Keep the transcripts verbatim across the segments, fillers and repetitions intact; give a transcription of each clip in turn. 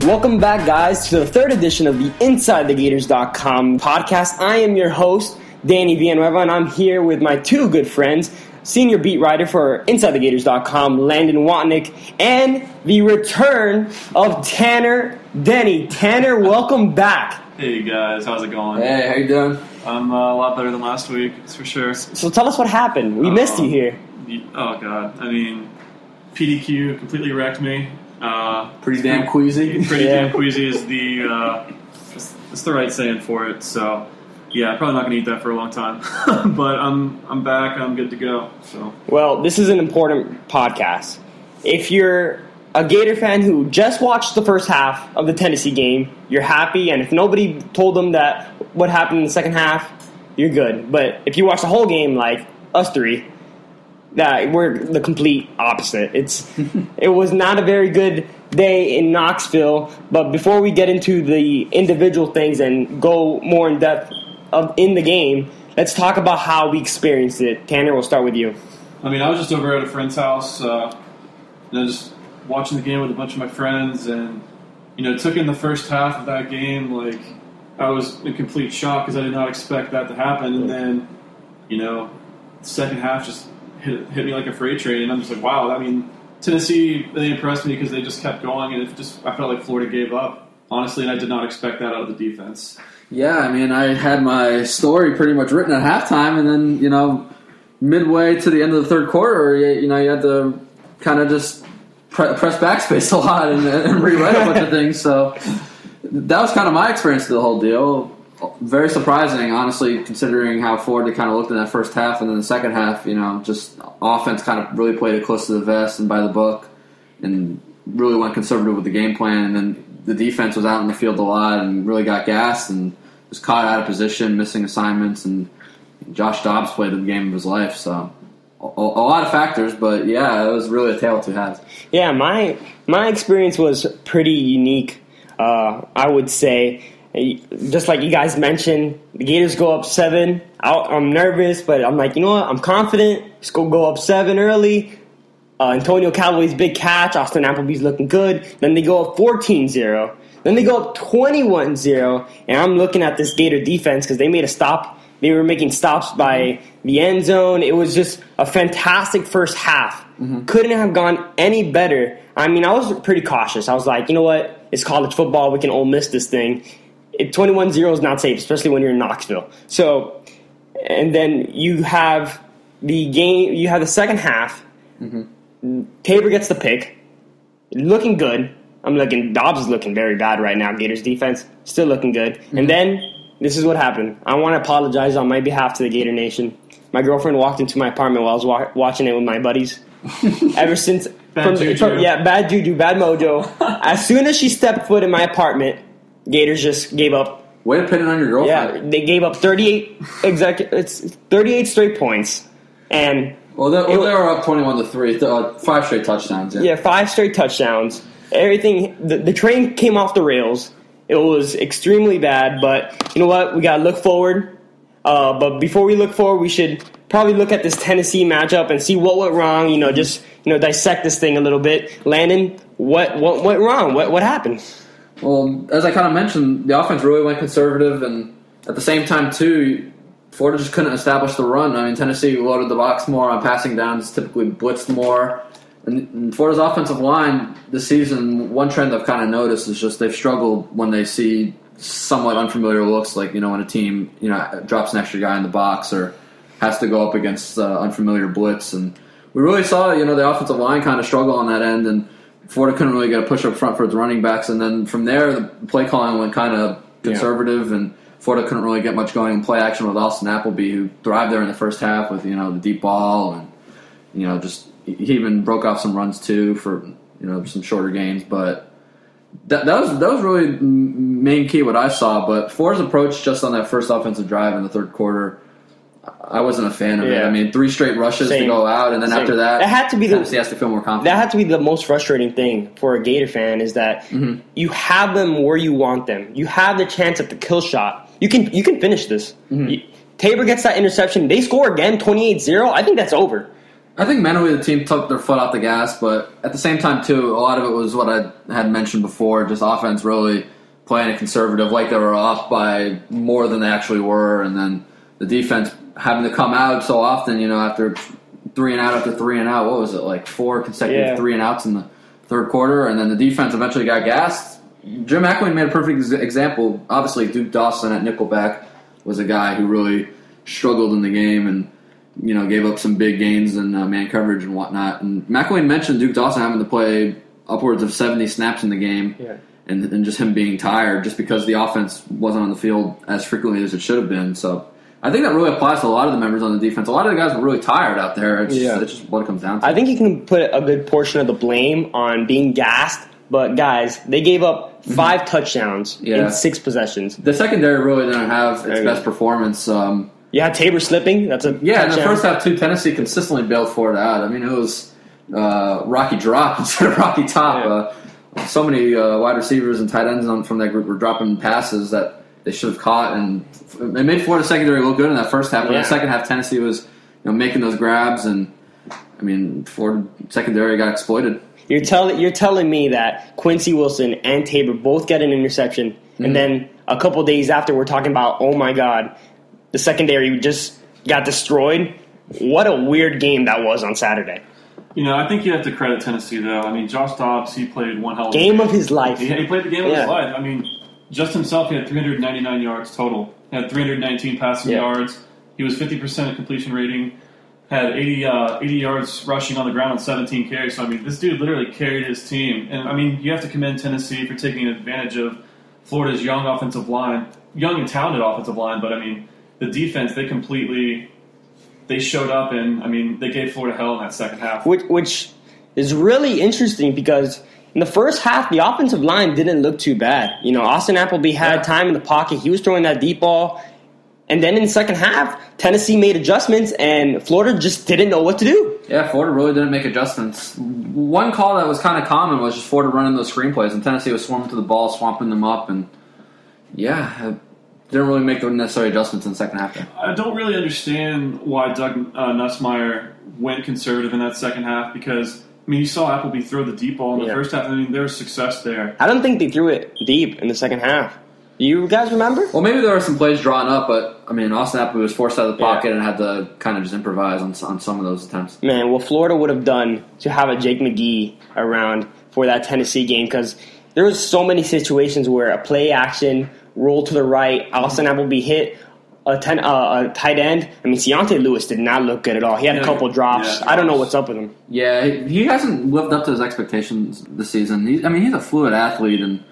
Welcome back, guys, to the third edition of the Inside The Gators dot com podcast. I am your host, Danny Villanueva, and I'm here with my two good friends, senior beat writer for Inside The Gators dot com, Landon Watnick, and the return of Tanner Denny. Tanner, welcome back. Hey, guys. How's it going? Hey, how you doing? I'm uh, a lot better than last week, that's for sure. So tell us what happened. We uh, missed you here. Oh, God. I mean, P D Q completely wrecked me. Uh, pretty damn queasy. Pretty yeah. damn queasy is the uh, it's the right saying for it. So yeah, probably not going to eat that for a long time. But I'm I'm back. I'm good to go. So well, this is an important podcast. If you're a Gator fan who just watched the first half of the Tennessee game, you're happy. And if nobody told them that what happened in the second half, you're good. But if you watch the whole game, like us three. That we're the complete opposite. It's it was not a very good day in Knoxville. But before we get into the individual things and go more in depth of, in the game, let's talk about how we experienced it. Tanner, we'll start with you. I mean, I was just over at a friend's house, uh, you know, just watching the game with a bunch of my friends, and you know, took in the first half of that game. Like I was in complete shock because I did not expect that to happen, and then you know, the second half just. Hit, hit me like a freight train, and I'm just like, wow. I mean, Tennessee, they impressed me because they just kept going, and it just I felt like Florida gave up, honestly, and I did not expect that out of the defense. Yeah, I mean, I had my story pretty much written at halftime, and then, you know, midway to the end of the third quarter, you, you know, you had to kind of just pre- press backspace a lot and, and rewrite a bunch of things, so that was kind of my experience of the whole deal. Very surprising, honestly, considering how Florida kind of looked in that first half, and then the second half, you know, just offense kind of really played it close to the vest and by the book, and really went conservative with the game plan, and then the defense was out in the field a lot and really got gassed and was caught out of position, missing assignments, and Josh Dobbs played the game of his life, so a, a lot of factors, but yeah, it was really a tale of two halves. Yeah, my, my experience was pretty unique, uh, I would say. Just like you guys mentioned, the Gators go up seven. I'm nervous, but I'm like, you know what? I'm confident. Let's go go up seven early. Uh, Antonio Callaway's big catch. Austin Appleby's looking good. Then they go up fourteen zero. Then they go up twenty-one zero. And I'm looking at this Gator defense because they made a stop. They were making stops by mm-hmm. the end zone. It was just a fantastic first half. Mm-hmm. Couldn't have gone any better. I mean, I was pretty cautious. I was like, you know what? It's college football. We can Ole Miss this thing. twenty-one zero is not safe, especially when you're in Knoxville. So, and then you have the game, you have the second half. Mm-hmm. Tabor gets the pick, looking good. I'm looking, Dobbs is looking very bad right now. Gators defense, still looking good. Mm-hmm. And then this is what happened. I want to apologize on my behalf to the Gator Nation. My girlfriend walked into my apartment while I was wa- watching it with my buddies. Ever since, bad from, juju. From, yeah, bad juju, bad mojo. As soon as she stepped foot in my apartment, Gators just gave up. Way to pin it on your girlfriend. Yeah, they gave up thirty-eight exact. It's thirty-eight straight points, and well, they, well, they were up twenty-one to three. Uh, five straight touchdowns. Yeah, yeah five straight touchdowns. Everything. The, the train came off the rails. It was extremely bad, but you know what? We gotta look forward. Uh, but before we look forward, we should probably look at this Tennessee matchup and see what went wrong. You know, mm-hmm. just you know, dissect this thing a little bit. Landon, what what went wrong? What what happened? Well, as I kind of mentioned, the offense really went conservative, and at the same time, too, Florida just couldn't establish the run. I mean, Tennessee loaded the box more on passing downs, typically blitzed more. And Florida's offensive line this season, one trend I've kind of noticed is just they've struggled when they see somewhat unfamiliar looks, like, you know, when a team, you know, drops an extra guy in the box or has to go up against uh, unfamiliar blitz. And we really saw, you know, the offensive line kind of struggle on that end, and Florida couldn't really get a push up front for its running backs, and then from there, the play calling went kind of conservative, yeah. and Florida couldn't really get much going in play action with Austin Appleby, who thrived there in the first half with, you know, the deep ball, and, you know, just he even broke off some runs, too, for, you know, some shorter games, but that, that was that was really the main key what I saw, but Florida's approach just on that first offensive drive in the third quarter, I wasn't a fan of yeah. it. I mean, three straight rushes Same. to go out, and then Same. after that, that had to be the, he has to feel more confident. That had to be the most frustrating thing for a Gator fan is that mm-hmm. you have them where you want them. You have the chance at the kill shot. You can you can finish this. Mm-hmm. You, Tabor gets that interception. They score again, twenty-eight zero. I think that's over. I think mentally the team took their foot off the gas, but at the same time, too, a lot of it was what I had mentioned before, just offense really playing a conservative, like they were off by more than they actually were, and then the defense having to come out so often, you know, after three and out after three and out, what was it, like four consecutive yeah. three and outs in the third quarter, and then the defense eventually got gassed. Jim Ackman made a perfect example. Obviously, Duke Dawson at nickelback was a guy who really struggled in the game and, you know, gave up some big gains in uh, man coverage and whatnot. And McElwain mentioned Duke Dawson having to play upwards of seventy snaps in the game yeah. and, and just him being tired just because the offense wasn't on the field as frequently as it should have been. So I think that really applies to a lot of the members on the defense. A lot of the guys were really tired out there. It's, yeah. just, it's just what it comes down to. I think you can put a good portion of the blame on being gassed, but guys, they gave up five mm-hmm. touchdowns yeah. in six possessions. The secondary really didn't have its best performance. Um, Yeah, Tabor slipping. That's a yeah. touchdown. In the first half, too, Tennessee consistently bailed Florida out. I mean, it was uh, Rocky Drop instead of Rocky Top. Yeah. Uh, so many uh, wide receivers and tight ends on, from that group were dropping passes that they should have caught, and it made Florida secondary look good in that first half. But yeah. in the second half, Tennessee was you know making those grabs, and I mean, Florida secondary got exploited. You're telling you're telling me that Quincy Wilson and Tabor both get an interception, mm-hmm. and then a couple days after, we're talking about oh my god. The secondary just got destroyed. What a weird game that was on Saturday. You know, I think you have to credit Tennessee, though. I mean, Josh Dobbs, he played one hell of a game. Game of his life. Yeah, he played the game yeah. of his life. I mean, just himself, he had three hundred ninety-nine yards total. He had three hundred nineteen passing yeah. yards. He was fifty percent completion rating. Had eighty, uh, eighty yards rushing on the ground on seventeen carries. So, I mean, this dude literally carried his team. And, I mean, you have to commend Tennessee for taking advantage of Florida's young offensive line, young and talented offensive line, but, I mean, the defense, they completely, they showed up and, I mean, they gave Florida hell in that second half. Which, which is really interesting because in the first half, the offensive line didn't look too bad. You know, Austin Appleby had yeah. time in the pocket. He was throwing that deep ball. And then in the second half, Tennessee made adjustments and Florida just didn't know what to do. Yeah, Florida really didn't make adjustments. One call that was kind of common was just Florida running those screenplays and Tennessee was swarming to the ball, swamping them up. And, yeah, didn't really make the necessary adjustments in the second half. There. I don't really understand why Doug uh, Nussmeier went conservative in that second half because, I mean, you saw Appleby throw the deep ball in yeah. the first half. I mean, there was success there. I don't think they threw it deep in the second half. Do you guys remember? Well, maybe there were some plays drawn up, but, I mean, Austin Appleby was forced out of the pocket yeah. and had to kind of just improvise on, on some of those attempts. Man, what Florida would have done to have a Jake McGee around for that Tennessee game because there was so many situations where a play action – roll to the right. Austin Appleby hit a, ten, uh, a tight end. I mean, Seante Lewis did not look good at all. He had yeah, a couple drops. Yeah, I don't know what's up with him. Yeah, he hasn't lived up to his expectations this season. He, I mean, he's a fluid athlete, and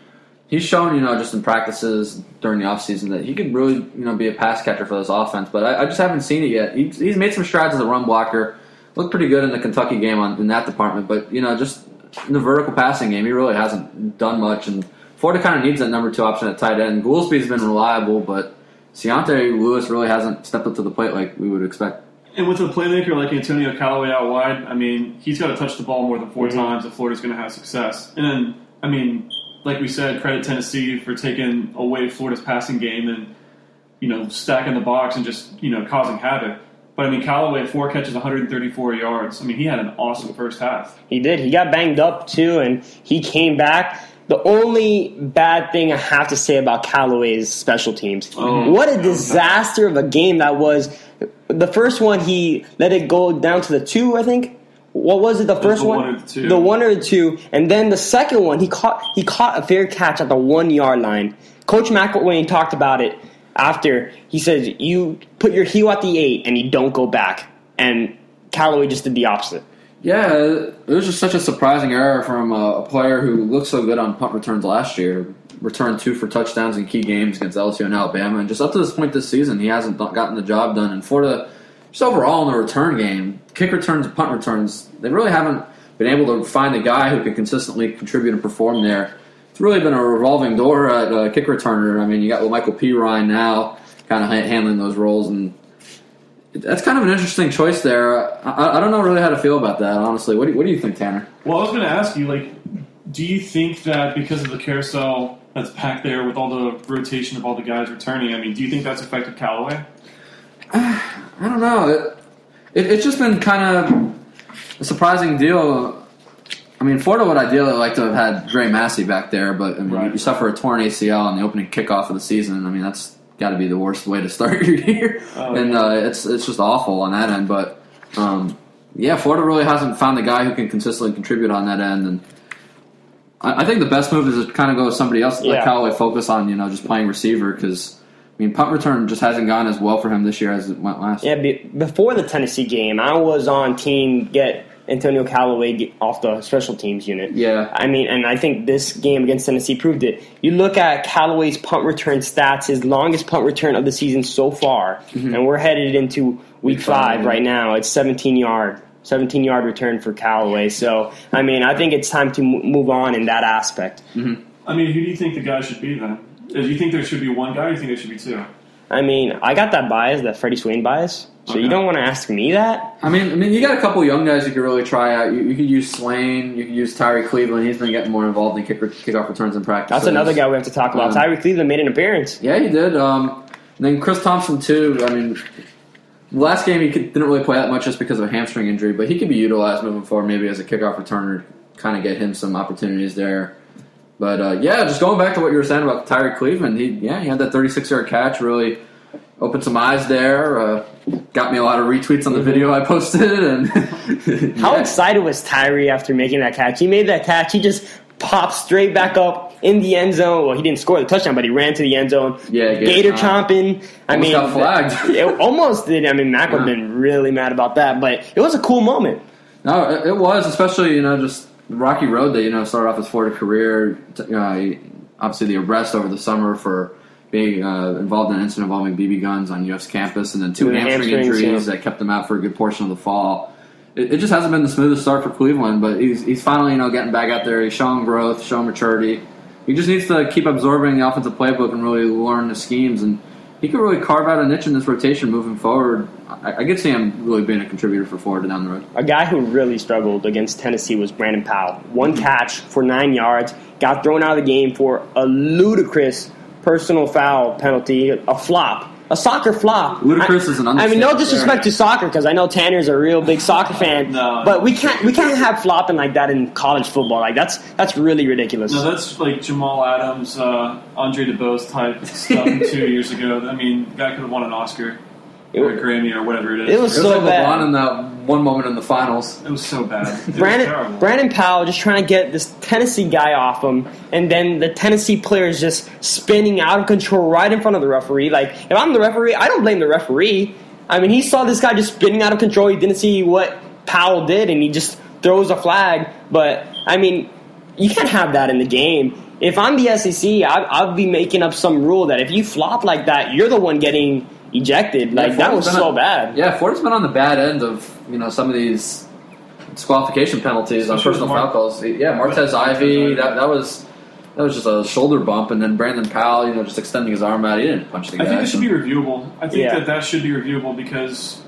he's shown, you know, just in practices during the offseason that he could really, you know, be a pass catcher for this offense. But I, I just haven't seen it yet. He, he's made some strides as a run blocker. Looked pretty good in the Kentucky game on, in that department. But, you know, just in the vertical passing game, he really hasn't done much, and Florida kind of needs that number two option at tight end. Goolsby's been reliable, but Seante Lewis really hasn't stepped up to the plate like we would expect. And with a playmaker like Antonio Callaway out wide, I mean, he's got to touch the ball more than four mm-hmm. times if Florida's going to have success. And then, I mean, like we said, credit Tennessee for taking away Florida's passing game and, you know, stacking the box and just, you know, causing havoc. But, I mean, Callaway, four catches, one hundred thirty-four yards. I mean, he had an awesome first half. He did. He got banged up, too, and he came back. The only bad thing I have to say about Callaway is special teams. Oh, what a disaster of a game that was. The first one, he let it go down to the two, I think. What was it, the first the one? one or the, two. the one or the two. And then the second one, he caught he caught a fair catch at the one-yard line. Coach McElwain talked about it after. He said, you put your heel at the eight and you don't go back. And Callaway just did the opposite. Yeah, it was just such a surprising error from a, a player who looked so good on punt returns last year. Returned two for touchdowns in key games against L S U and Alabama. And just up to this point this season, he hasn't th- gotten the job done. And Florida, just overall in the return game, kick returns and punt returns, they really haven't been able to find a guy who can consistently contribute and perform there. It's really been a revolving door at uh, kick returner. I mean, you got LaMichael Pirine now kind of ha- handling those roles, and That's kind of an interesting choice there. I, I don't know really how to feel about that, honestly. What do, what do you think, Tanner? Well, I was going to ask you, like, do you think that because of the carousel that's back there with all the rotation of all the guys returning, I mean, do you think that's affected Callaway? Uh, I don't know. It, it, it's just been kind of a surprising deal. I mean, Florida would ideally like to have had Dre Massey back there, but I mean, right. you suffer a torn A C L on the opening kickoff of the season. I mean, that's got to be the worst way to start your year, oh, and uh, it's it's just awful on that end. But um, yeah, Florida really hasn't found the guy who can consistently contribute on that end, and I, I think the best move is to kind of go with somebody else. Yeah. Let Callaway focus on you know just playing receiver because. I mean, punt return just hasn't gone as well for him this year as it went last. Yeah, be- before the Tennessee game, I was on team get Antonio Callaway off the special teams unit. Yeah. I mean, and I think this game against Tennessee proved it. You look at Callaway's punt return stats, his longest punt return of the season so far, mm-hmm. and we're headed into week, week five, five right now. It's seventeen-yard. seventeen-yard return for Callaway. So, I mean, I think it's time to m- move on in that aspect. Mm-hmm. I mean, who do you think the guy should be then? Do you think there should be one guy or do you think there should be two? I mean, I got that bias, that Freddie Swain bias, so okay. You don't want to ask me that. I mean, I mean, you got a couple young guys you could really try out. You, you could use Swain, you could use Tyree Cleveland. He's been getting more involved in kick, kickoff returns in practice. That's another guy we have to talk about. Um, Tyree Cleveland made an appearance. Yeah, he did. Um, and then Chris Thompson, too. I mean, last game he could, didn't really play that much just because of a hamstring injury, but he could be utilized moving forward maybe as a kickoff returner, kind of get him some opportunities there. But, uh, yeah, just going back to what you were saying about Tyree Cleveland, he yeah, he had that thirty-six-yard catch, really opened some eyes there, uh, got me a lot of retweets on the video I posted. And yeah. How excited was Tyree after making that catch? He made that catch. He just popped straight back up in the end zone. Well, he didn't score the touchdown, but he ran to the end zone. Yeah, Gator chomping. I almost mean, got flagged. It almost did. I mean, Mac would have yeah. been really mad about that, but it was a cool moment. No, it, it was, especially, you know, just – rocky road that, you know, started off his Florida career. Uh, obviously, the arrest over the summer for being uh, involved in an incident involving B B guns on U F's campus, and then two and hamstring injuries yeah. that kept him out for a good portion of the fall. It, it just hasn't been the smoothest start for Cleveland, but he's he's finally, you know, getting back out there. He's showing growth, showing maturity. He just needs to keep absorbing the offensive playbook and really learn the schemes, and he could really carve out a niche in this rotation moving forward. I, I could see him really being a contributor for Florida down the road. A guy who really struggled against Tennessee was Brandon Powell. One mm-hmm. catch for nine yards, got thrown out of the game for a ludicrous personal foul penalty, a flop, a soccer flop. Ludicrous I, is an understatement. I mean, no disrespect to soccer because I know Tanner's a real big soccer fan, no, but we can't we can't have flopping like that in college football. Like that's that's really ridiculous. No, that's like Jamal Adams, uh, Andre DeBose type stuff two years ago. I mean, that could have won an Oscar. Or a Grammy or whatever it is. It was, it was so like bad. LeBron in that one moment in the finals. It was so bad. Brandon, Brandon Powell just trying to get this Tennessee guy off him, and then the Tennessee player is just spinning out of control right in front of the referee. Like, if I'm the referee, I don't blame the referee. I mean, he saw this guy just spinning out of control. He didn't see what Powell did, and he just throws a flag. But, I mean, you can't have that in the game. If I'm the S E C, I'll be making up some rule that if you flop like that, you're the one getting ejected. Like, yeah, that was so on, bad. Yeah, Florida's been on the bad end of, you know, some of these disqualification penalties on personal foul calls. Yeah, Martez Ivy, that that was that was just a shoulder bump, and then Brandon Powell, you know, just extending his arm out. He didn't punch the guy. I think it should be reviewable. I think yeah. that that should be reviewable because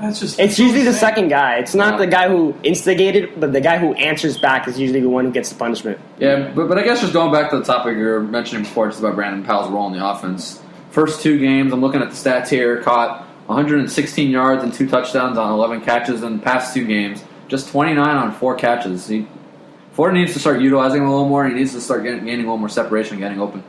that's just... It's usually the second guy. It's not yeah. the guy who instigated, but the guy who answers back is usually the one who gets the punishment. Yeah, but, but I guess just going back to the topic you were mentioning before, just about Brandon Powell's role in the offense. First two games, I'm looking at the stats here, caught one hundred sixteen yards and two touchdowns on eleven catches in the past two games. Just twenty-nine on four catches. He, Florida needs to start utilizing him a little more. He needs to start getting, gaining a little more separation and getting open.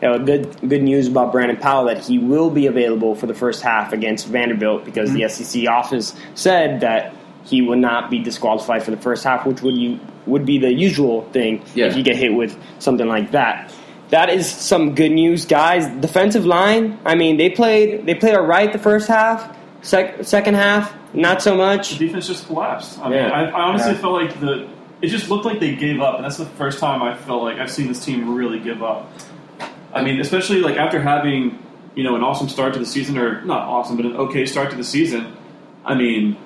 You know, good good news about Brandon Powell that he will be available for the first half against Vanderbilt because mm-hmm. the S E C office said that he would not be disqualified for the first half, which would you would be the usual thing yeah. if you get hit with something like that. That is some good news, guys. Defensive line, I mean, they played they played all right the first half. Sec- second half, not so much. The defense just collapsed. I yeah. mean, I, I honestly yeah. felt like the it just looked like they gave up, and that's the first time I felt like I've seen this team really give up. I mean, especially like after having, you know, an awesome start to the season, or not awesome, but an okay start to the season. I mean,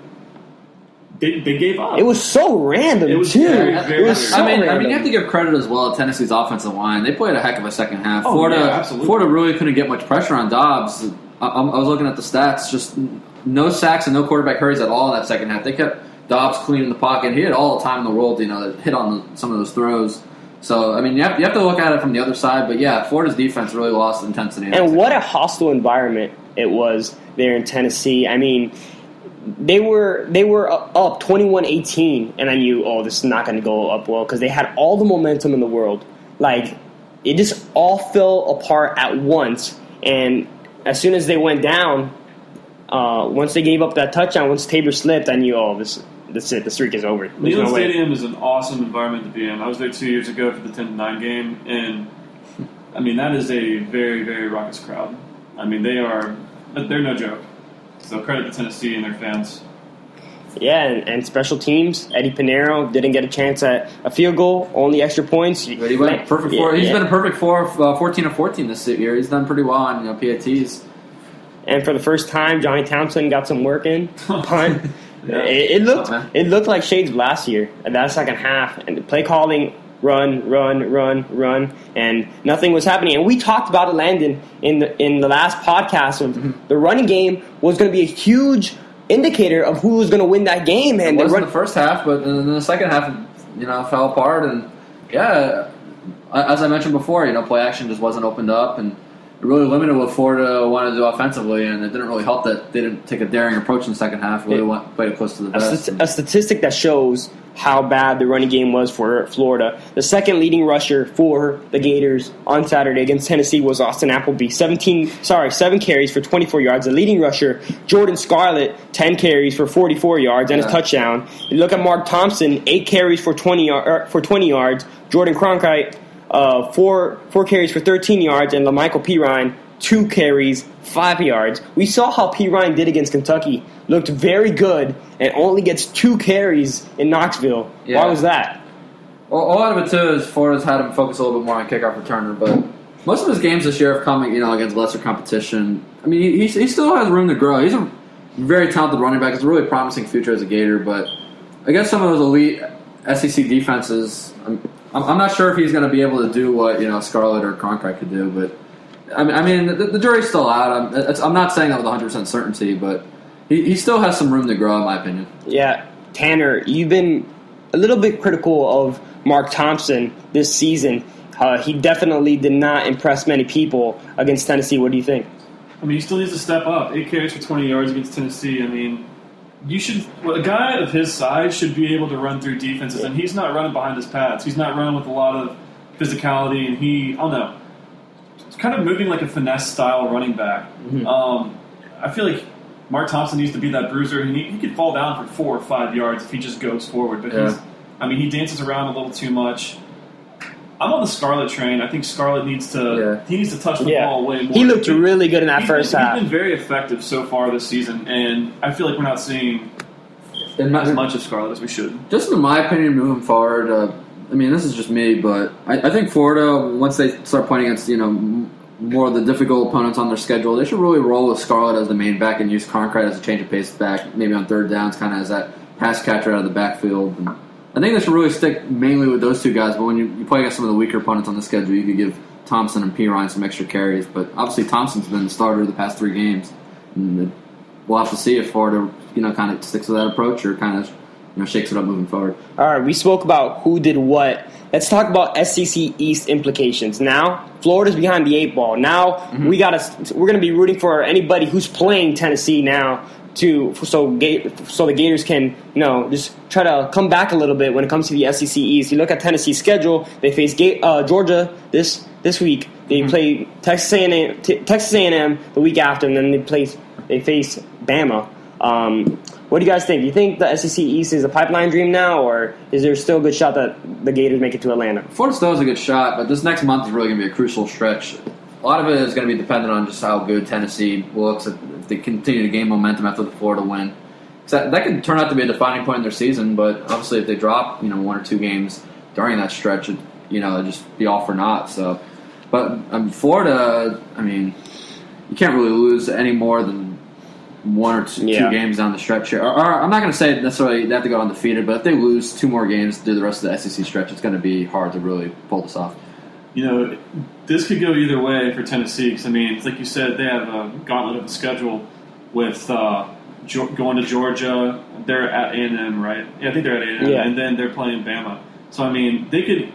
They, they gave up. It was so random, it was too. Very, very it was so I mean, random. I mean, you have to give credit as well to Tennessee's offensive line. They played a heck of a second half. Oh, Florida, yeah, Florida really couldn't get much pressure on Dobbs. I, I was looking at the stats, just no sacks and no quarterback hurries at all in that second half. They kept Dobbs clean in the pocket. He had all the time in the world, you know, to hit on the, some of those throws. So, I mean, you have, you have to look at it from the other side. But, yeah, Florida's defense really lost intensity. And what a hostile environment it was there in Tennessee. I mean, they were they were up twenty-one eighteen, and I knew, oh, this is not going to go up well because they had all the momentum in the world. Like, it just all fell apart at once. And as soon as they went down, uh, once they gave up that touchdown, once Tabor slipped, I knew, oh, this That's it. The streak is over. Neyland Stadium is an awesome environment to be in. I was there two years ago for the ten to nine game, and, I mean, that is a very, very raucous crowd. I mean, they are – they're no joke. So credit to Tennessee and their fans. Yeah, and, and special teams. Eddie Pinero didn't get a chance at a field goal, only extra points. But he went perfect four. Yeah, he's yeah. been a perfect four, uh, fourteen of fourteen this year. He's done pretty well on, you know, P A Ts. And for the first time, Johnny Thompson got some work in. Punt. Yeah. It, it looked oh, it looked like shades of last year, that second half. And the play calling, run, run, run, run, and nothing was happening. And we talked about it, Landon, in the, in the last podcast. Of mm-hmm. The running game was going to be a huge indicator of who was going to win that game. And it was run- in the first half, but in the second half, you know, fell apart. And, yeah, as I mentioned before, you know, play action just wasn't opened up. And it really limited what Florida wanted to do offensively, and it didn't really help that they didn't take a daring approach in the second half. Really yeah. played it close to the best. A, st- a statistic that shows how bad the running game was for Florida. The second leading rusher for the Gators on Saturday against Tennessee was Austin Appleby, seventeen, sorry, seven carries for twenty-four yards. The leading rusher, Jordan Scarlett, ten carries for forty-four yards and yeah. his touchdown. You look at Mark Thompson, eight carries for twenty, for twenty yards. Jordan Cronkrite, Uh, four four carries for thirteen yards, and LaMichael Pirine, two carries, five yards. We saw how Pirine did against Kentucky. Looked very good, and only gets two carries in Knoxville. Yeah. Why was that? Well, a lot of it, too, is Florida's had him focus a little bit more on kickoff returner, but most of his games this year have come, you know, against lesser competition. I mean, he, he still has room to grow. He's a very talented running back. He's a really promising future as a Gator, but I guess some of those elite S E C defenses, I'm, I'm not sure if he's going to be able to do what, you know, Scarlett or Cronkite could do, but I mean, I mean the, the jury's still out. I'm, it's, I'm not saying that with one hundred percent certainty, but he, he still has some room to grow, in my opinion. Yeah, Tanner, you've been a little bit critical of Mark Thompson this season. Uh, he definitely did not impress many people against Tennessee. What do you think? I mean, he still needs to step up. Eight carries for twenty yards against Tennessee. I mean, You should well, a guy of his size should be able to run through defenses, and he's not running behind his pads. He's not running with a lot of physicality, and he, I don't know, it's kind of moving like a finesse-style running back. Mm-hmm. Um, I feel like Mark Thompson needs to be that bruiser. He, he could fall down for four or five yards if he just goes forward. But, yeah. he's, I mean, he dances around a little too much. I'm on the Scarlett train. I think Scarlett needs to yeah. he needs to touch the yeah. ball way more. He looked really good in that he's first been, half. He's been very effective so far this season, and I feel like we're not seeing my, as much of Scarlett as we should. Just in my opinion, moving forward, uh, I mean, this is just me, but I, I think Florida, once they start playing against, you know, more of the difficult opponents on their schedule, they should really roll with Scarlett as the main back and use Cronkrite as a change of pace back, maybe on third downs, kind of as that pass catcher out of the backfield. And I think they should really stick mainly with those two guys, but when you, you play against some of the weaker opponents on the schedule, you could give Thompson and Pirine some extra carries. But obviously Thompson's been the starter the past three games. And we'll have to see if Florida, you know, kind of sticks with that approach or kind of, you know, shakes it up moving forward. All right, we spoke about who did what. Let's talk about S E C East implications. Now, Florida's behind the eight ball. Now mm-hmm. we gotta we're going to be rooting for anybody who's playing Tennessee now. To so so the Gators can, you know, just try to come back a little bit when it comes to the S E C East. You look at Tennessee's schedule; they face Ga- uh, Georgia this this week. They mm-hmm. play Texas A and M, T- Texas A and M the week after, and then they play they face Bama. Um, what do you guys think? Do you think the S E C East is a pipeline dream now, or is there still a good shot that the Gators make it to Atlanta? Florida still has a good shot, but this next month is really going to be a crucial stretch. A lot of it is going to be dependent on just how good Tennessee looks, if they continue to gain momentum after the Florida win. So that, that could turn out to be a defining point in their season, but obviously if they drop, you know, one or two games during that stretch, it, you know, it'd just be all for naught. So, but um, Florida, I mean, you can't really lose any more than one or two, yeah. two games down the stretch here. Or, or, I'm not going to say necessarily they have to go undefeated, but if they lose two more games through the rest of the S E C stretch, it's going to be hard to really pull this off. you know, this could go either way for Tennessee. Because, I mean, like you said, they have a gauntlet of a schedule with uh, jo- going to Georgia. They're at A and M, right? Yeah, I think they're at A and M. Yeah. And then they're playing Bama. So, I mean, they could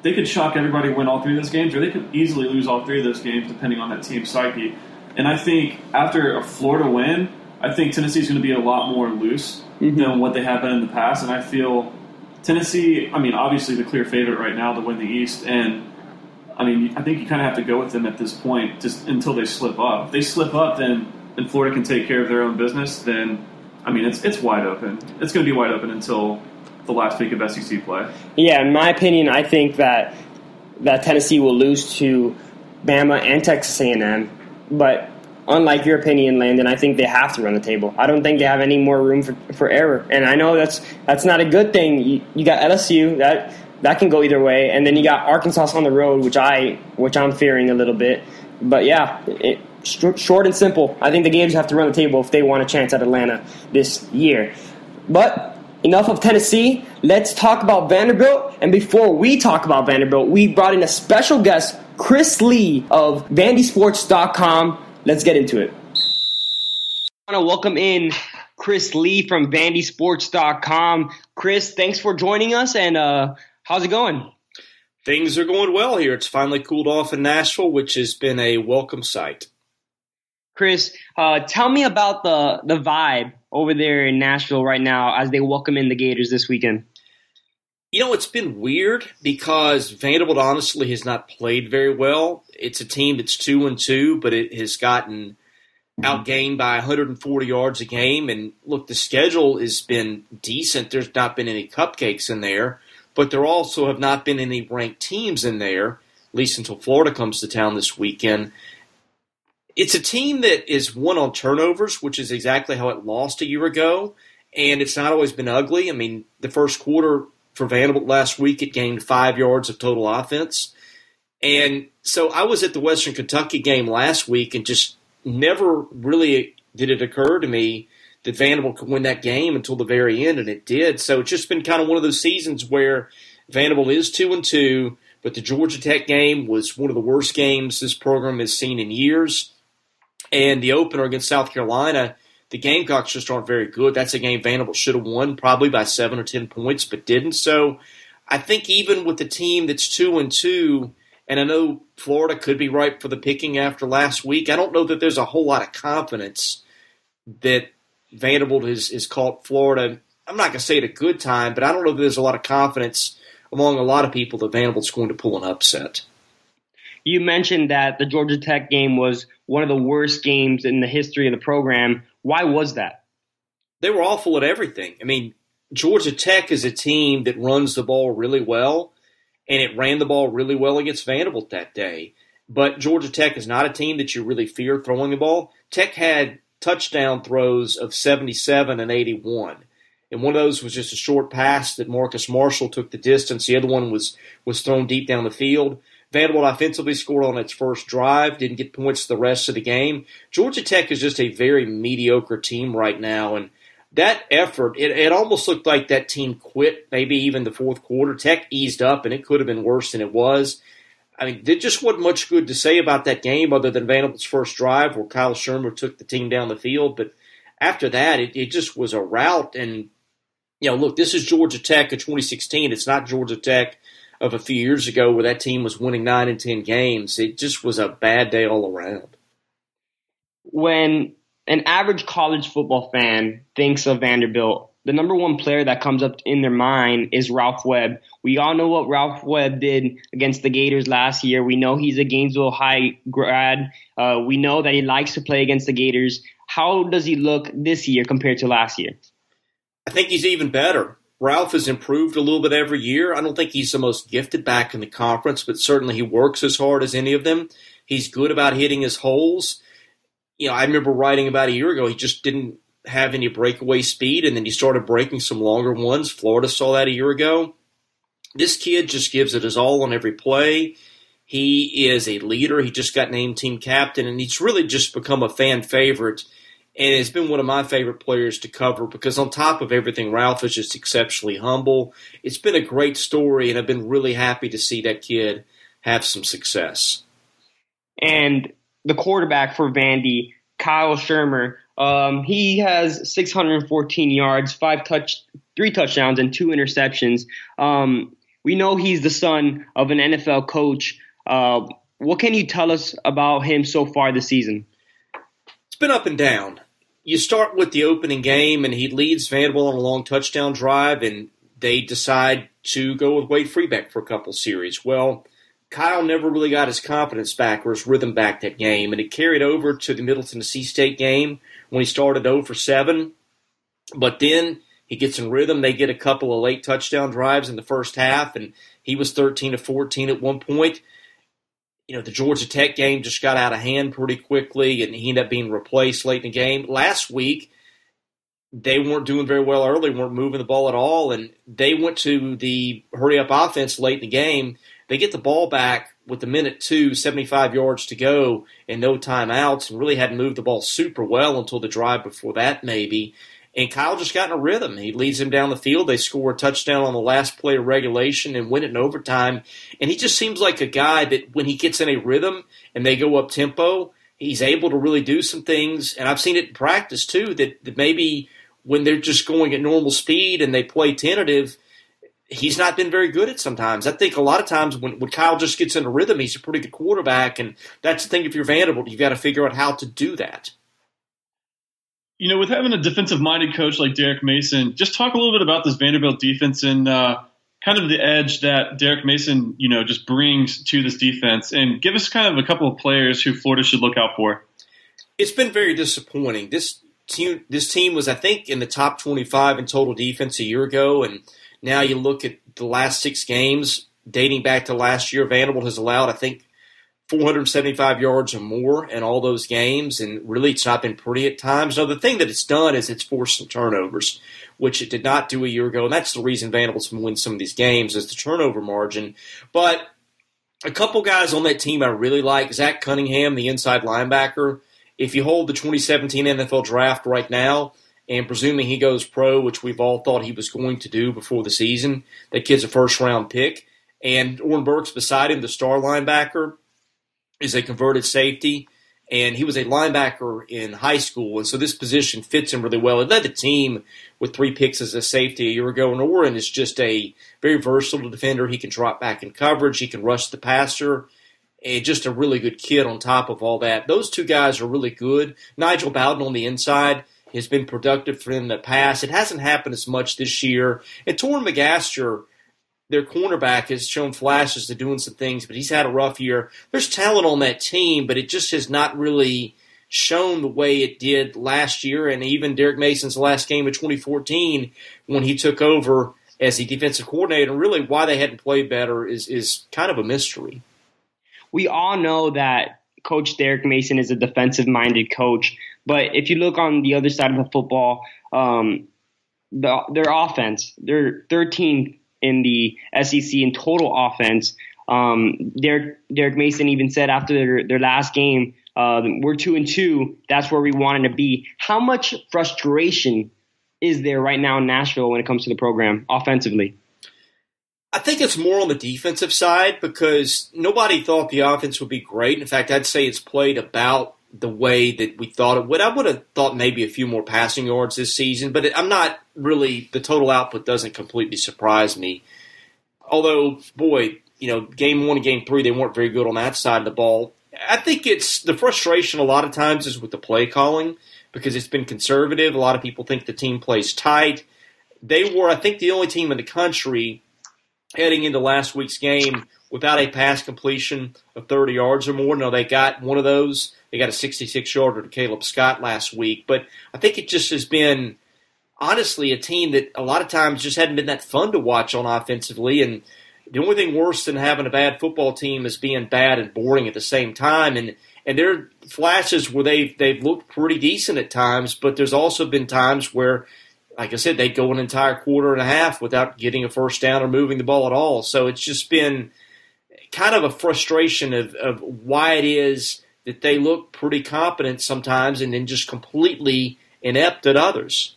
they could shock everybody, win all three of those games, or they could easily lose all three of those games depending on that team's psyche. And I think after a Florida win, I think Tennessee's going to be a lot more loose mm-hmm. than what they have been in the past. And I feel Tennessee, I mean, obviously the clear favorite right now to win the East. And, I mean, I think you kind of have to go with them at this point just until they slip up. If they slip up, then, then Florida can take care of their own business. Then, I mean, it's it's wide open. It's going to be wide open until the last week of S E C play. Yeah, in my opinion, I think that that Tennessee will lose to Bama and Texas A and M. But unlike your opinion, Landon, I think they have to run the table. I don't think they have any more room for, for error. And I know that's that's not a good thing. You, you got L S U, that that can go either way, and then you got Arkansas on the road, which I which I'm fearing a little bit. But yeah, it, short and simple. I think the Gators have to run the table if they want a chance at Atlanta this year. But enough of Tennessee. Let's talk about Vanderbilt. And before we talk about Vanderbilt, we brought in a special guest, Chris Lee of Vandy Sports dot com. Let's get into it. I want to welcome in Chris Lee from Vandy Sports dot com. Chris, thanks for joining us, and uh, how's it going? Things are going well here. It's finally cooled off in Nashville, which has been a welcome sight. Chris, uh, tell me about the, the vibe over there in Nashville right now as they welcome in the Gators this weekend. You know, it's been weird because Vanderbilt honestly has not played very well. It's a team that's two and two, but it has gotten outgained by one hundred forty yards a game. And look, the schedule has been decent. There's not been any cupcakes in there, but there also have not been any ranked teams in there, at least until Florida comes to town this weekend. It's a team that is won on turnovers, which is exactly how it lost a year ago. And it's not always been ugly. I mean, the first quarter for Vanderbilt last week, it gained five yards of total offense. And so I was at the Western Kentucky game last week and just never really did it occur to me that Vanderbilt could win that game until the very end, and it did. So it's just been kind of one of those seasons where Vanderbilt is two and two, but the Georgia Tech game was one of the worst games this program has seen in years. And the opener against South Carolina, the Gamecocks just aren't very good. That's a game Vanderbilt should have won probably by seven or ten points, but didn't. So I think even with the team that's two and two, and I know Florida could be ripe for the picking after last week, I don't know that there's a whole lot of confidence that Vanderbilt has, has caught Florida. I'm not going to say at a good time, but I don't know that there's a lot of confidence among a lot of people that Vanderbilt's going to pull an upset. You mentioned that the Georgia Tech game was one of the worst games in the history of the program. Why was that? They were awful at everything. I mean, Georgia Tech is a team that runs the ball really well, and it ran the ball really well against Vanderbilt that day. But Georgia Tech is not a team that you really fear throwing the ball. Tech had touchdown throws of seventy-seven and eighty-one. And one of those was just a short pass that Marcus Marshall took the distance. The other one was was thrown deep down the field. Vanderbilt offensively scored on its first drive, didn't get points the rest of the game. Georgia Tech is just a very mediocre team right now, and that effort, it, it almost looked like that team quit, maybe even the fourth quarter. Tech eased up, and it could have been worse than it was. I mean, there just wasn't much good to say about that game other than Vanderbilt's first drive where Kyle Shurmur took the team down the field, but after that, it, it just was a rout, and, you know, look, this is Georgia Tech of twenty sixteen. It's not Georgia Tech of a few years ago where that team was winning nine and ten games. It just was a bad day all around. When an average college football fan thinks of Vanderbilt, the number one player that comes up in their mind is Ralph Webb. We all know what Ralph Webb did against the Gators last year. We know he's a Gainesville High grad. Uh, we know that he likes to play against the Gators. How does he look this year compared to last year? I think he's even better. Ralph has improved a little bit every year. I don't think he's the most gifted back in the conference, but certainly he works as hard as any of them. He's good about hitting his holes. You know, I remember writing about a year ago, he just didn't have any breakaway speed, and then he started breaking some longer ones. Florida saw that a year ago. This kid just gives it his all on every play. He is a leader. He just got named team captain, and he's really just become a fan favorite. And it's been one of my favorite players to cover because on top of everything, Ralph is just exceptionally humble. It's been a great story, and I've been really happy to see that kid have some success. And the quarterback for Vandy, Kyle Shurmur, um, he has six hundred fourteen yards, five touch, three touchdowns, and two interceptions. Um, we know he's the son of an N F L coach. Uh, what can you tell us about him so far this season? It's been up and down. You start with the opening game, and he leads Vanderbilt on a long touchdown drive, and they decide to go with Wade Freebeck for a couple series. Well, Kyle never really got his confidence back or his rhythm back that game, and it carried over to the Middle Tennessee State game when he started oh for seven. But then he gets in rhythm. They get a couple of late touchdown drives in the first half, and he was thirteen to fourteen at one point. You know, the Georgia Tech game just got out of hand pretty quickly, and he ended up being replaced late in the game. Last week, they weren't doing very well early, weren't moving the ball at all, and they went to the hurry-up offense late in the game. They get the ball back with a minute two, seventy-five yards to go, and no timeouts, and really hadn't moved the ball super well until the drive before that maybe. And Kyle just got in a rhythm. He leads him down the field. They score a touchdown on the last play of regulation and win it in overtime. And he just seems like a guy that when he gets in a rhythm and they go up tempo, he's able to really do some things. And I've seen it in practice too, that, that maybe when they're just going at normal speed and they play tentative, he's not been very good at sometimes. I think a lot of times when, when Kyle just gets in a rhythm, he's a pretty good quarterback. And that's the thing, if you're Vanderbilt, you've got to figure out how to do that. You know, with having a defensive-minded coach like Derek Mason, just talk a little bit about this Vanderbilt defense and uh, kind of the edge that Derek Mason, you know, just brings to this defense. And give us kind of a couple of players who Florida should look out for. It's been very disappointing. This team, this team was, I think, in the top twenty-five in total defense a year ago, and now you look at the last six games dating back to last year, Vanderbilt has allowed, I think, four hundred seventy-five yards or more in all those games, and really it's not been pretty at times. Now, the thing that it's done is it's forced some turnovers, which it did not do a year ago, and that's the reason Vanderbilt's been winning some of these games is the turnover margin. But a couple guys on that team I really like. Zach Cunningham, the inside linebacker. If you hold the twenty seventeen N F L draft right now, and presuming he goes pro, which we've all thought he was going to do before the season, that kid's a first-round pick. And Oren Burks beside him, the star linebacker, is a converted safety, and he was a linebacker in high school, and so this position fits him really well. It led the team with three picks as a safety a year ago, and Oren is just a very versatile defender. He can drop back in coverage. He can rush the passer, and just a really good kid on top of all that. Those two guys are really good. Nigel Bowden on the inside has been productive for them in the past. It hasn't happened as much this year, and Torrin McAster, their cornerback, has shown flashes to doing some things, but he's had a rough year. There's talent on that team, but it just has not really shown the way it did last year, and even Derek Mason's last game of twenty fourteen when he took over as the defensive coordinator. And really why they hadn't played better is, is kind of a mystery. We all know that Coach Derek Mason is a defensive-minded coach, but if you look on the other side of the football, um, the, their offense, they're thirteenth in the S E C in total offense. Um, Derek, Derek Mason even said after their, their last game, uh, we're two and two, that's where we wanted to be. How much frustration is there right now in Nashville when it comes to the program offensively? I think it's more on the defensive side because nobody thought the offense would be great. In fact, I'd say it's played about the way that we thought it would. I would have thought maybe a few more passing yards this season, but I'm not really – the total output doesn't completely surprise me. Although, boy, you know, game one and game three, they weren't very good on that side of the ball. I think it's – the frustration a lot of times is with the play calling because it's been conservative. A lot of people think the team plays tight. They were, I think, the only team in the country heading into last week's game without a pass completion of thirty yards or more. No, they got one of those. They got a sixty-six-yarder to Caleb Scott last week. But I think it just has been, honestly, a team that a lot of times just hadn't been that fun to watch on offensively. And the only thing worse than having a bad football team is being bad and boring at the same time. And and there are flashes where they've, they've looked pretty decent at times, but there's also been times where, like I said, they'd go an entire quarter and a half without getting a first down or moving the ball at all. So it's just been kind of a frustration of, of why it is that they look pretty competent sometimes and then just completely inept at others.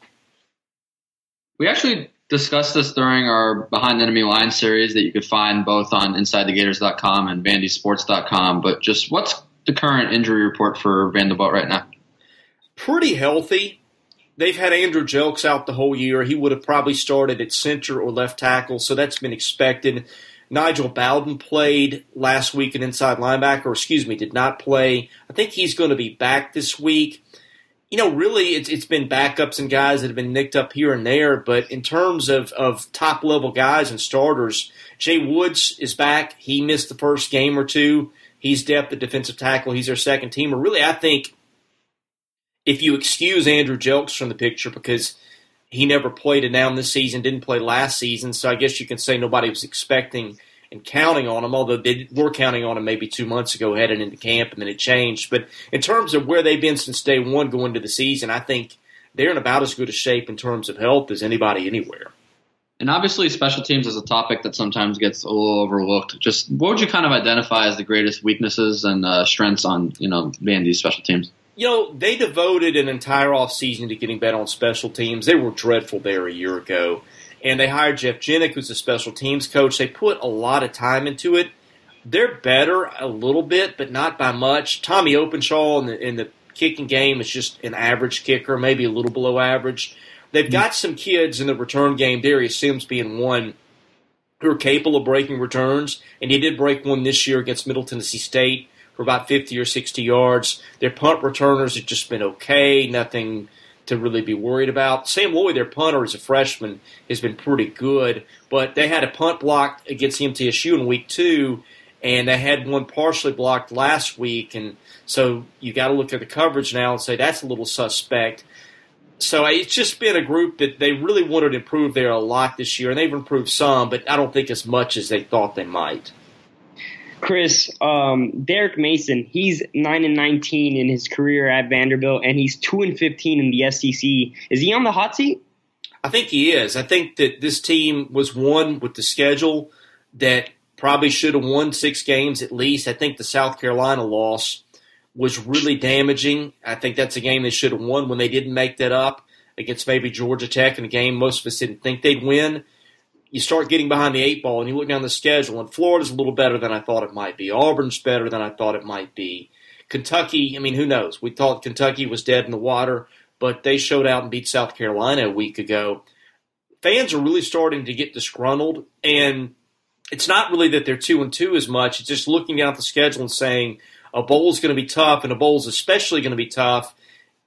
We actually discussed this during our Behind Enemy Line series that you could find both on Inside The Gators dot com and Vandy Sports dot com. But just what's the current injury report for Vanderbilt right now? Pretty healthy. They've had Andrew Jelks out the whole year. He would have probably started at center or left tackle, so that's been expected. Nigel Bowden played last week, an inside linebacker, or excuse me, did not play. I think he's going to be back this week. You know, really, it's it's been backups and guys that have been nicked up here and there, but in terms of, of top-level guys and starters, Jay Woods is back. He missed the first game or two. He's depth at defensive tackle. He's their second teamer. Really, I think if you excuse Andrew Jelks from the picture because he never played a down this season, didn't play last season, so I guess you can say nobody was expecting and counting on him, although they were counting on him maybe two months ago heading into camp, and then it changed. But in terms of where they've been since day one going into the season, I think they're in about as good a shape in terms of health as anybody anywhere. And obviously special teams is a topic that sometimes gets a little overlooked. Just what would you kind of identify as the greatest weaknesses and uh, strengths on, you know, Vandy's special teams? You know, they devoted an entire offseason to getting better on special teams. They were dreadful there a year ago. And they hired Jeff Jenick, who's a special teams coach. They put a lot of time into it. They're better a little bit, but not by much. Tommy Openshaw in the, in the kicking game is just an average kicker, maybe a little below average. They've got some kids in the return game, Darius Sims being one, who are capable of breaking returns. And he did break one this year against Middle Tennessee State for about fifty or sixty yards. Their punt returners have just been okay, nothing to really be worried about. Sam Lloyd, their punter, as a freshman, has been pretty good, but they had a punt blocked against M T S U in week two, and they had one partially blocked last week, and so you got to look at the coverage now and say that's a little suspect. So it's just been a group that they really wanted to improve there a lot this year, and they've improved some, but I don't think as much as they thought they might. Chris, um, Derek Mason, he's nine and nineteen in his career at Vanderbilt, and he's two and fifteen in the S E C. Is he on the hot seat? I think he is. I think that this team was one with the schedule that probably should have won six games at least. I think the South Carolina loss was really damaging. I think that's a game they should have won when they didn't make that up against maybe Georgia Tech, in a game most of us didn't think they'd win. You start getting behind the eight ball, and you look down the schedule, and Florida's a little better than I thought it might be. Auburn's better than I thought it might be. Kentucky, I mean, who knows? We thought Kentucky was dead in the water, but they showed out and beat South Carolina a week ago. Fans are really starting to get disgruntled, and it's not really that they're two and two as much. It's just looking down at the schedule and saying a bowl's going to be tough, and a bowl's especially going to be tough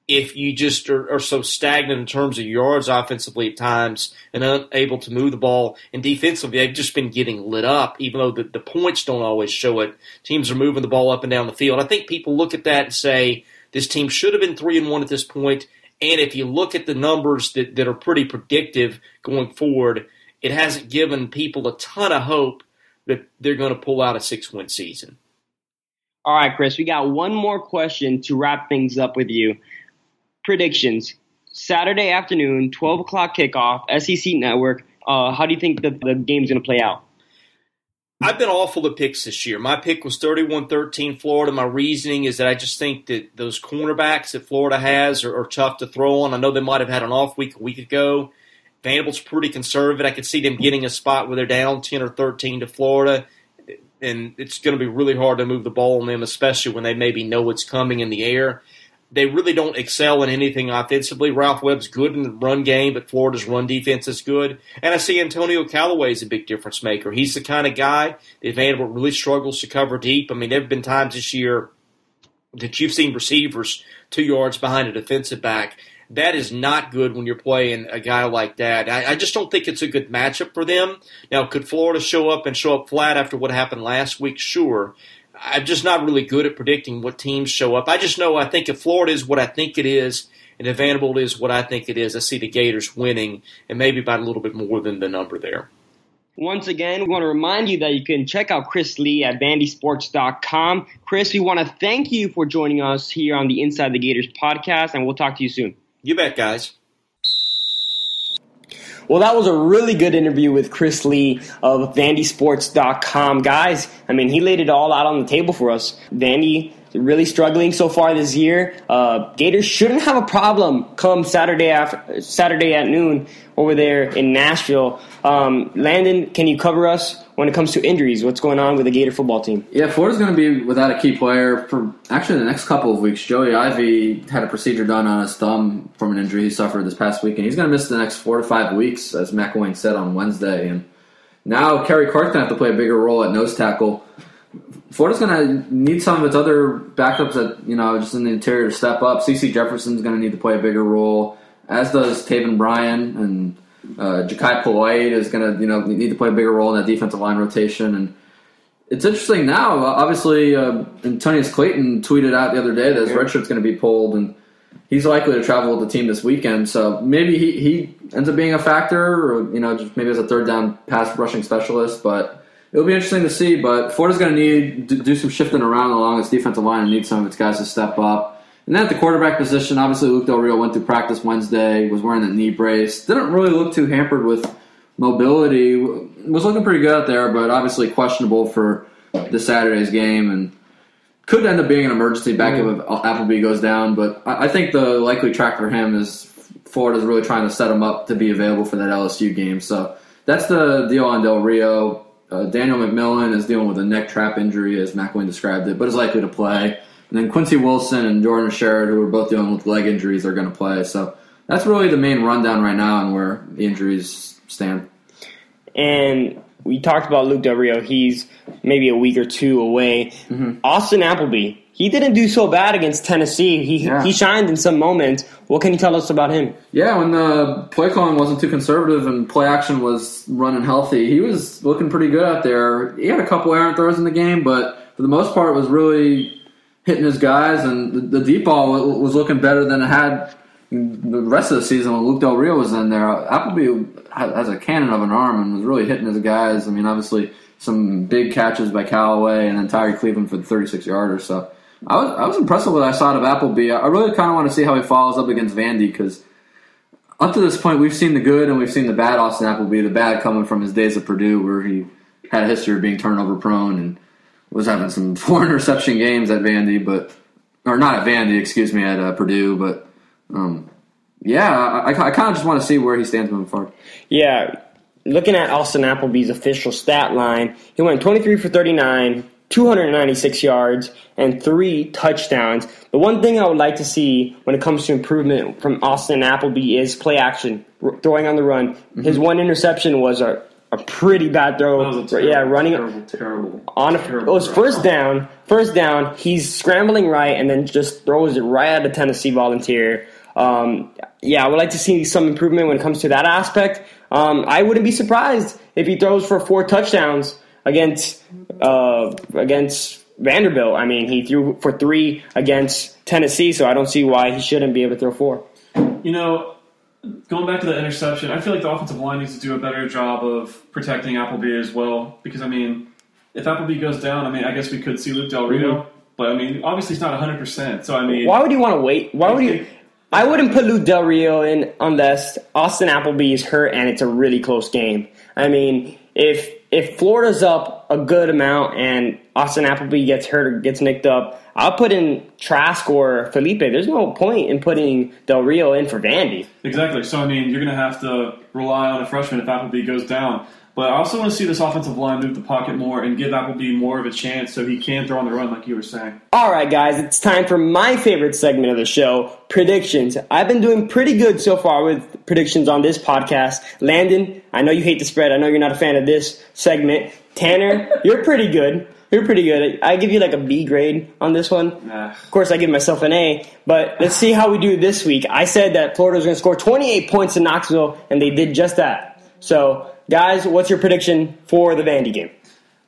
if you just are, are so stagnant in terms of yards offensively at times and unable to move the ball. And defensively, they've just been getting lit up, even though the, the points don't always show it. Teams are moving the ball up and down the field. I think people look at that and say, this team should have been three and one at this point. And if you look at the numbers that, that are pretty predictive going forward, it hasn't given people a ton of hope that they're going to pull out a six-win season. All right, Chris, we got one more question to wrap things up with you. Predictions. Saturday afternoon, twelve o'clock kickoff, S E C Network. Uh, how do you think the, the game's going to play out? I've been awful at picks this year. My pick was thirty-one thirteen Florida. My reasoning is that I just think that those cornerbacks that Florida has are, are tough to throw on. I know they might have had an off week a week ago. Vanderbilt's pretty conservative. I could see them getting a spot where they're down ten or thirteen to Florida, and it's going to be really hard to move the ball on them, especially when they maybe know what's coming in the air. They really don't excel in anything offensively. Ralph Webb's good in the run game, but Florida's run defense is good. And I see Antonio Callaway is a big difference maker. He's the kind of guy that Vanderbilt really struggles to cover deep. I mean, there have been times this year that you've seen receivers two yards behind a defensive back. That is not good when you're playing a guy like that. I, I just don't think it's a good matchup for them. Now, could Florida show up and show up flat after what happened last week? Sure. I'm just not really good at predicting what teams show up. I just know I think if Florida is what I think it is and if Vanderbilt is what I think it is, I see the Gators winning, and maybe by a little bit more than the number there. Once again, we want to remind you that you can check out Chris Lee at Vandy Sports dot com. Chris, we want to thank you for joining us here on the Inside the Gators podcast, and we'll talk to you soon. You bet, guys. Well, that was a really good interview with Chris Lee of Vandy Sports dot com. Guys, I mean, he laid it all out on the table for us. Vandy really struggling so far this year. Uh, Gators shouldn't have a problem come Saturday after, Saturday at noon over there in Nashville. Um, Landon, can you cover us when it comes to injuries? What's going on with the Gator football team? Yeah, Florida's going to be without a key player for actually the next couple of weeks. Joey Ivie had a procedure done on his thumb from an injury he suffered this past week, and he's going to miss the next four to five weeks, as McElwain said on Wednesday. And now Kerry Clark's going to have to play a bigger role at nose tackle. Florida's going to need some of its other backups that, you know, just in the interior to step up. C C Jefferson's going to need to play a bigger role, as does Taven Bryan, and uh, Ja'Kai Polite is going to, you know, need to play a bigger role in that defensive line rotation. And it's interesting now. Obviously, uh, Antonius Clayton tweeted out the other day that his redshirt's going to be pulled, and he's likely to travel with the team this weekend. So maybe he, he ends up being a factor, or, you know, just maybe as a third down pass rushing specialist, but. It'll be interesting to see, but Florida's going to need to do some shifting around along its defensive line and need some of its guys to step up. And then at the quarterback position, obviously Luke Del Rio went through practice Wednesday, was wearing a knee brace, didn't really look too hampered with mobility, was looking pretty good out there, but obviously questionable for this Saturday's game and could end up being an emergency backup if Appleby goes down. But I think the likely track for him is Florida's really trying to set him up to be available for that L S U game. So that's the deal on Del Rio. Uh, Daniel McMillan is dealing with a neck trap injury, as McElwain described it, but is likely to play. And then Quincy Wilson and Jordan Sherrod, who are both dealing with leg injuries, are going to play. So that's really the main rundown right now and where the injuries stand. And we talked about Luke Del Rio. He's maybe a week or two away. Mm-hmm. Austin Appleby, he didn't do so bad against Tennessee. He yeah. he shined in some moments. What can you tell us about him? Yeah, when the play calling wasn't too conservative and play action was running healthy, he was looking pretty good out there. He had a couple errant throws in the game, but for the most part was really hitting his guys, and the, the deep ball was looking better than it had the rest of the season when Luke Del Rio was in there. Appleby has a cannon of an arm and was really hitting his guys. I mean, obviously some big catches by Callaway and then Tyree Cleveland for the thirty-six yarder, so I was I was impressed with what I saw out of Appleby. I really kind of want to see how he follows up against Vandy, because up to this point we've seen the good and we've seen the bad Austin Appleby, the bad coming from his days at Purdue where he had a history of being turnover prone and was having some four interception games at Vandy, but or not at Vandy, excuse me, at uh, Purdue. But um, yeah, I, I kind of just want to see where he stands moving forward. Yeah, looking at Austin Appleby's official stat line, he went twenty-three for thirty-nine, two hundred ninety-six yards, and three touchdowns. The one thing I would like to see when it comes to improvement from Austin Appleby is play action, r- throwing on the run. Mm-hmm. His one interception was a, a pretty bad throw. That was a terrible, yeah, running terrible, terrible on a, terrible it was first down. First down, he's scrambling right and then just throws it right at a Tennessee Volunteer. Um, yeah, I would like to see some improvement when it comes to that aspect. Um, I wouldn't be surprised if he throws for four touchdowns against uh, against Vanderbilt. I mean, he threw for three against Tennessee, so I don't see why he shouldn't be able to throw four. You know, going back to the interception, I feel like the offensive line needs to do a better job of protecting Appleby as well, because, I mean, if Appleby goes down, I mean, I guess we could see Luke Del Rio, mm-hmm. but, I mean, obviously he's not one hundred percent, so, I mean... Why would you want to wait? Why would you... I wouldn't put Luke Del Rio in unless Austin Appleby is hurt and it's a really close game. I mean, if... If Florida's up a good amount and Austin Appleby gets hurt or gets nicked up, I'll put in Trask or Felipe. There's no point in putting Del Rio in for Vandy. Exactly. So, I mean, you're going to have to rely on a freshman if Appleby goes down. But I also want to see this offensive line move the pocket more and give Appleby more of a chance so he can throw on the run, like you were saying. All right, guys, it's time for my favorite segment of the show, predictions. I've been doing pretty good so far with predictions on this podcast. Landon, I know you hate the spread. I know you're not a fan of this segment. Tanner, you're pretty good. You're pretty good. I give you like a B grade on this one. Nah. Of course, I give myself an A. But let's see how we do this week. I said that Florida was going to score twenty-eight points in Knoxville, and they did just that. So... Guys, what's your prediction for the Vandy game?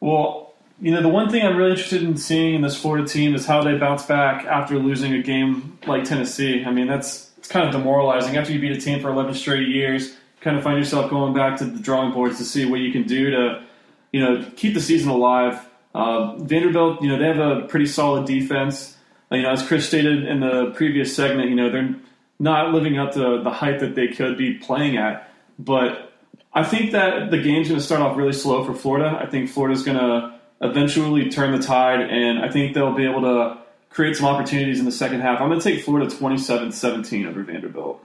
Well, you know, the one thing I'm really interested in seeing in this Florida team is how they bounce back after losing a game like Tennessee. I mean, that's it's kind of demoralizing. After you beat a team for eleven straight years, you kind of find yourself going back to the drawing boards to see what you can do to, you know, keep the season alive. Uh, Vanderbilt, you know, they have a pretty solid defense. You know, as Chris stated in the previous segment, you know, they're not living up to the hype that they could be playing at, but... I think that the game's going to start off really slow for Florida. I think Florida's going to eventually turn the tide, and I think they'll be able to create some opportunities in the second half. I'm going to take Florida twenty-seven seventeen over Vanderbilt.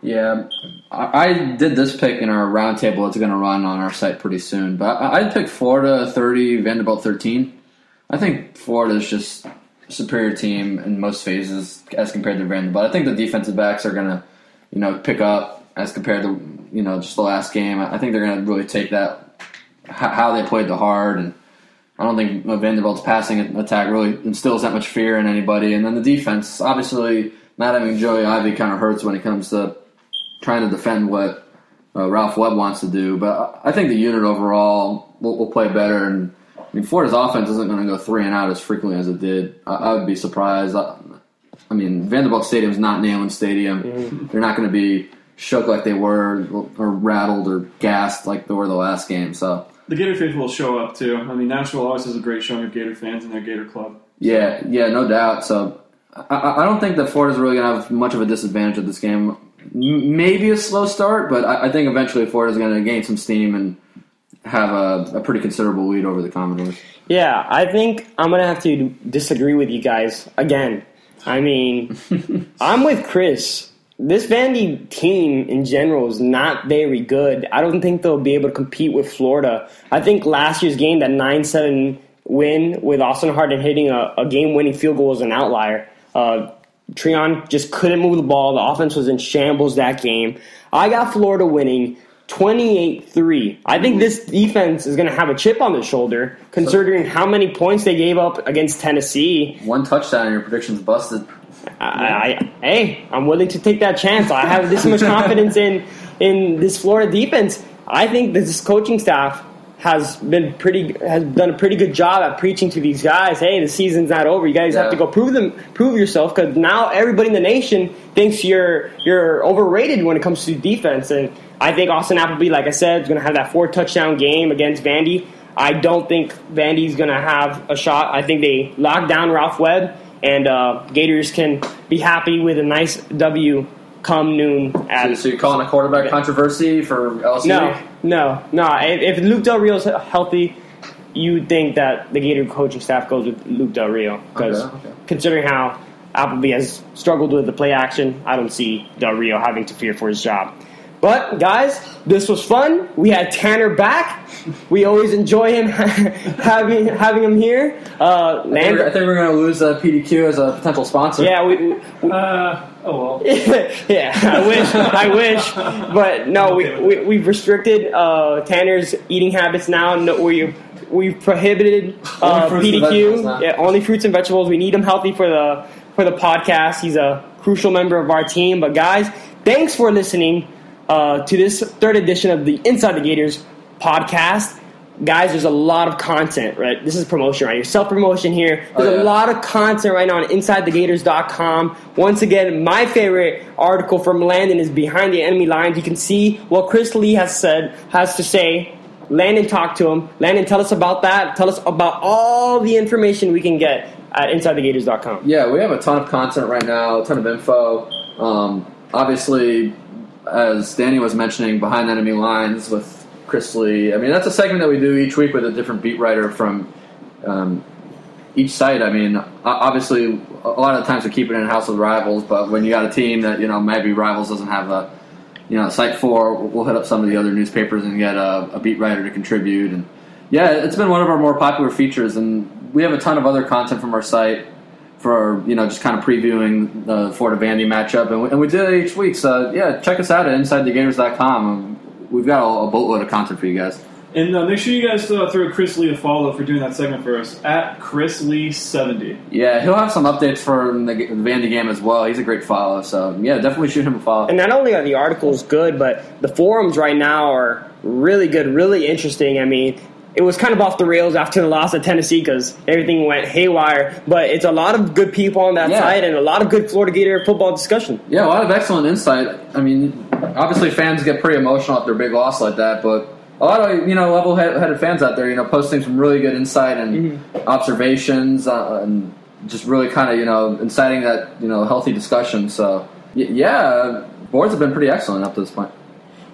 Yeah, I did this pick in our roundtable. It's going to run on our site pretty soon. But I'd pick Florida thirty, Vanderbilt thirteen. I think Florida is just a superior team in most phases as compared to Vanderbilt. I think the defensive backs are going to, you know, pick up as compared to, you know, just the last game. I think they're going to really take that, how they played the hard. And I don't think Vanderbilt's passing attack really instills that much fear in anybody. And then the defense, obviously not having Joey Ivie kind of hurts when it comes to trying to defend what uh, Ralph Webb wants to do. But I think the unit overall will, will play better. And I mean, Florida's offense isn't going to go three and out as frequently as it did. I, I would be surprised. I, I mean, Vanderbilt Stadium is not Neyland Stadium. Mm-hmm. They're not going to be shook like they were or rattled or gassed like they were the last game. So the Gator faithful will show up, too. I mean, Nashville always has a great showing of Gator fans in their Gator club. Yeah, yeah, no doubt. So I, I don't think that Florida's really going to have much of a disadvantage at this game. Maybe a slow start, but I think eventually Florida's going to gain some steam and have a, a pretty considerable lead over the Commodores. Yeah, I think I'm going to have to disagree with you guys again. I mean, I'm with Chris. This Vandy team in general is not very good. I don't think they'll be able to compete with Florida. I think last year's game, that nine seven win with Austin Hardin hitting a, a game-winning field goal was an outlier. Uh Treon just couldn't move the ball. The offense was in shambles that game. I got Florida winning twenty-eight three. I think this defense is going to have a chip on their shoulder, considering so, how many points they gave up against Tennessee. One touchdown and your prediction's busted. I, I, hey, I'm willing to take that chance. I have this much confidence in, in this Florida defense. I think this coaching staff has been pretty has done a pretty good job at preaching to these guys. Hey, the season's not over. You guys yeah. have to go prove them, prove yourself, because now everybody in the nation thinks you're you're overrated when it comes to defense. And I think Austin Appleby, like I said, is going to have that four touchdown game against Vandy. I don't think Vandy's going to have a shot. I think they lock down Ralph Webb, and uh, Gators can be happy with a nice W come noon. At, so, so you're calling a quarterback yeah. controversy for L S U? No. No, no. If Luke Del Rio is healthy, you'd think that the Gator coaching staff goes with Luke Del Rio. Because okay, okay. considering how Appleby has struggled with the play action, I don't see Del Rio having to fear for his job. But, guys, this was fun. We had Tanner back. We always enjoy him having having him here. Uh, Land- I think we're, I think we're going to lose uh, P D Q as a potential sponsor. Yeah. We, we, uh, oh, well. yeah, I wish. I wish. But, no, we, we, we've restricted uh, Tanner's eating habits now. No, we, we've prohibited uh, P D Q. Yeah, only fruits and vegetables. We need him healthy for the for the podcast. He's a crucial member of our team. But, guys, thanks for listening. Uh, to this third edition of the Inside the Gators podcast. Guys, there's a lot of content, right? This is promotion right here. Self-promotion here. There's oh, yeah. a lot of content right now on Inside The Gators dot com. Once again, my favorite article from Landon is Behind the Enemy Lines. You can see what Chris Lee has said, has to say. Landon, talk to him. Landon, tell us about that. Tell us about all the information we can get at Inside The Gators dot com. Yeah, we have a ton of content right now, a ton of info. Um, obviously, as Danny was mentioning, Behind Enemy Lines with Chris Lee. I mean, that's a segment that we do each week with a different beat writer from um, each site. I mean, obviously, a lot of the times we keep it in-house with rivals, but when you got a team that, you know, maybe rivals doesn't have a, you know, site for, we'll hit up some of the other newspapers and get a, a beat writer to contribute. And yeah, it's been one of our more popular features, and we have a ton of other content from our site for, you know, just kind of previewing the Florida Vandy matchup, and we, and we do it each week. So yeah, check us out at Inside The Gators dot com. We've got a, a boatload of content for you guys. And uh, make sure you guys uh, throw Chris Lee a follow for doing that segment for us at Chris Lee seventy. Yeah, he'll have some updates for the Vandy game as well. He's a great follow. So yeah, definitely shoot him a follow. And not only are the articles good, but the forums right now are really good, really interesting. I mean, it was kind of off the rails after the loss at Tennessee because everything went haywire. But it's a lot of good people on that yeah. side and a lot of good Florida Gator football discussion. Yeah, a lot of excellent insight. I mean, obviously fans get pretty emotional after a big loss like that, but a lot of, you know, level-headed fans out there, you know, posting some really good insight and mm-hmm. observations uh, and just really kind of, you know, inciting that, you know, healthy discussion. So, y- yeah, boards have been pretty excellent up to this point.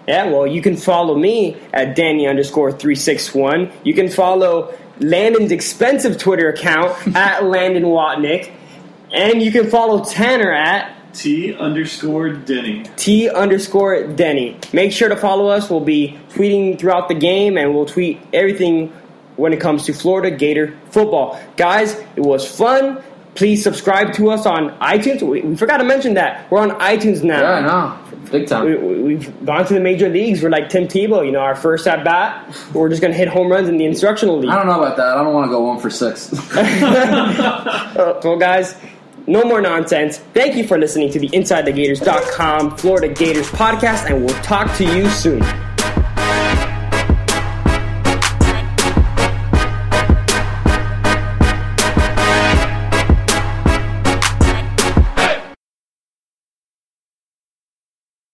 Yeah, well, you can follow me at Danny underscore three six one. You can follow Landon's expensive Twitter account at Landon Watnick. And you can follow Tanner at T underscore Denny. T underscore Denny. Make sure to follow us. We'll be tweeting throughout the game, and we'll tweet everything when it comes to Florida Gator football. Guys, it was fun. Please subscribe to us on iTunes. We, we forgot to mention that. We're on iTunes now. Yeah, I know. Big time. We, we, we've gone to the major leagues. We're like Tim Tebow. You know, our first at bat, we're just going to hit home runs in the instructional league. I don't know about that. I don't want to go one for six. Well, guys, no more nonsense. Thank you for listening to the Inside the Gators dot com Florida Gators podcast, and we'll talk to you soon.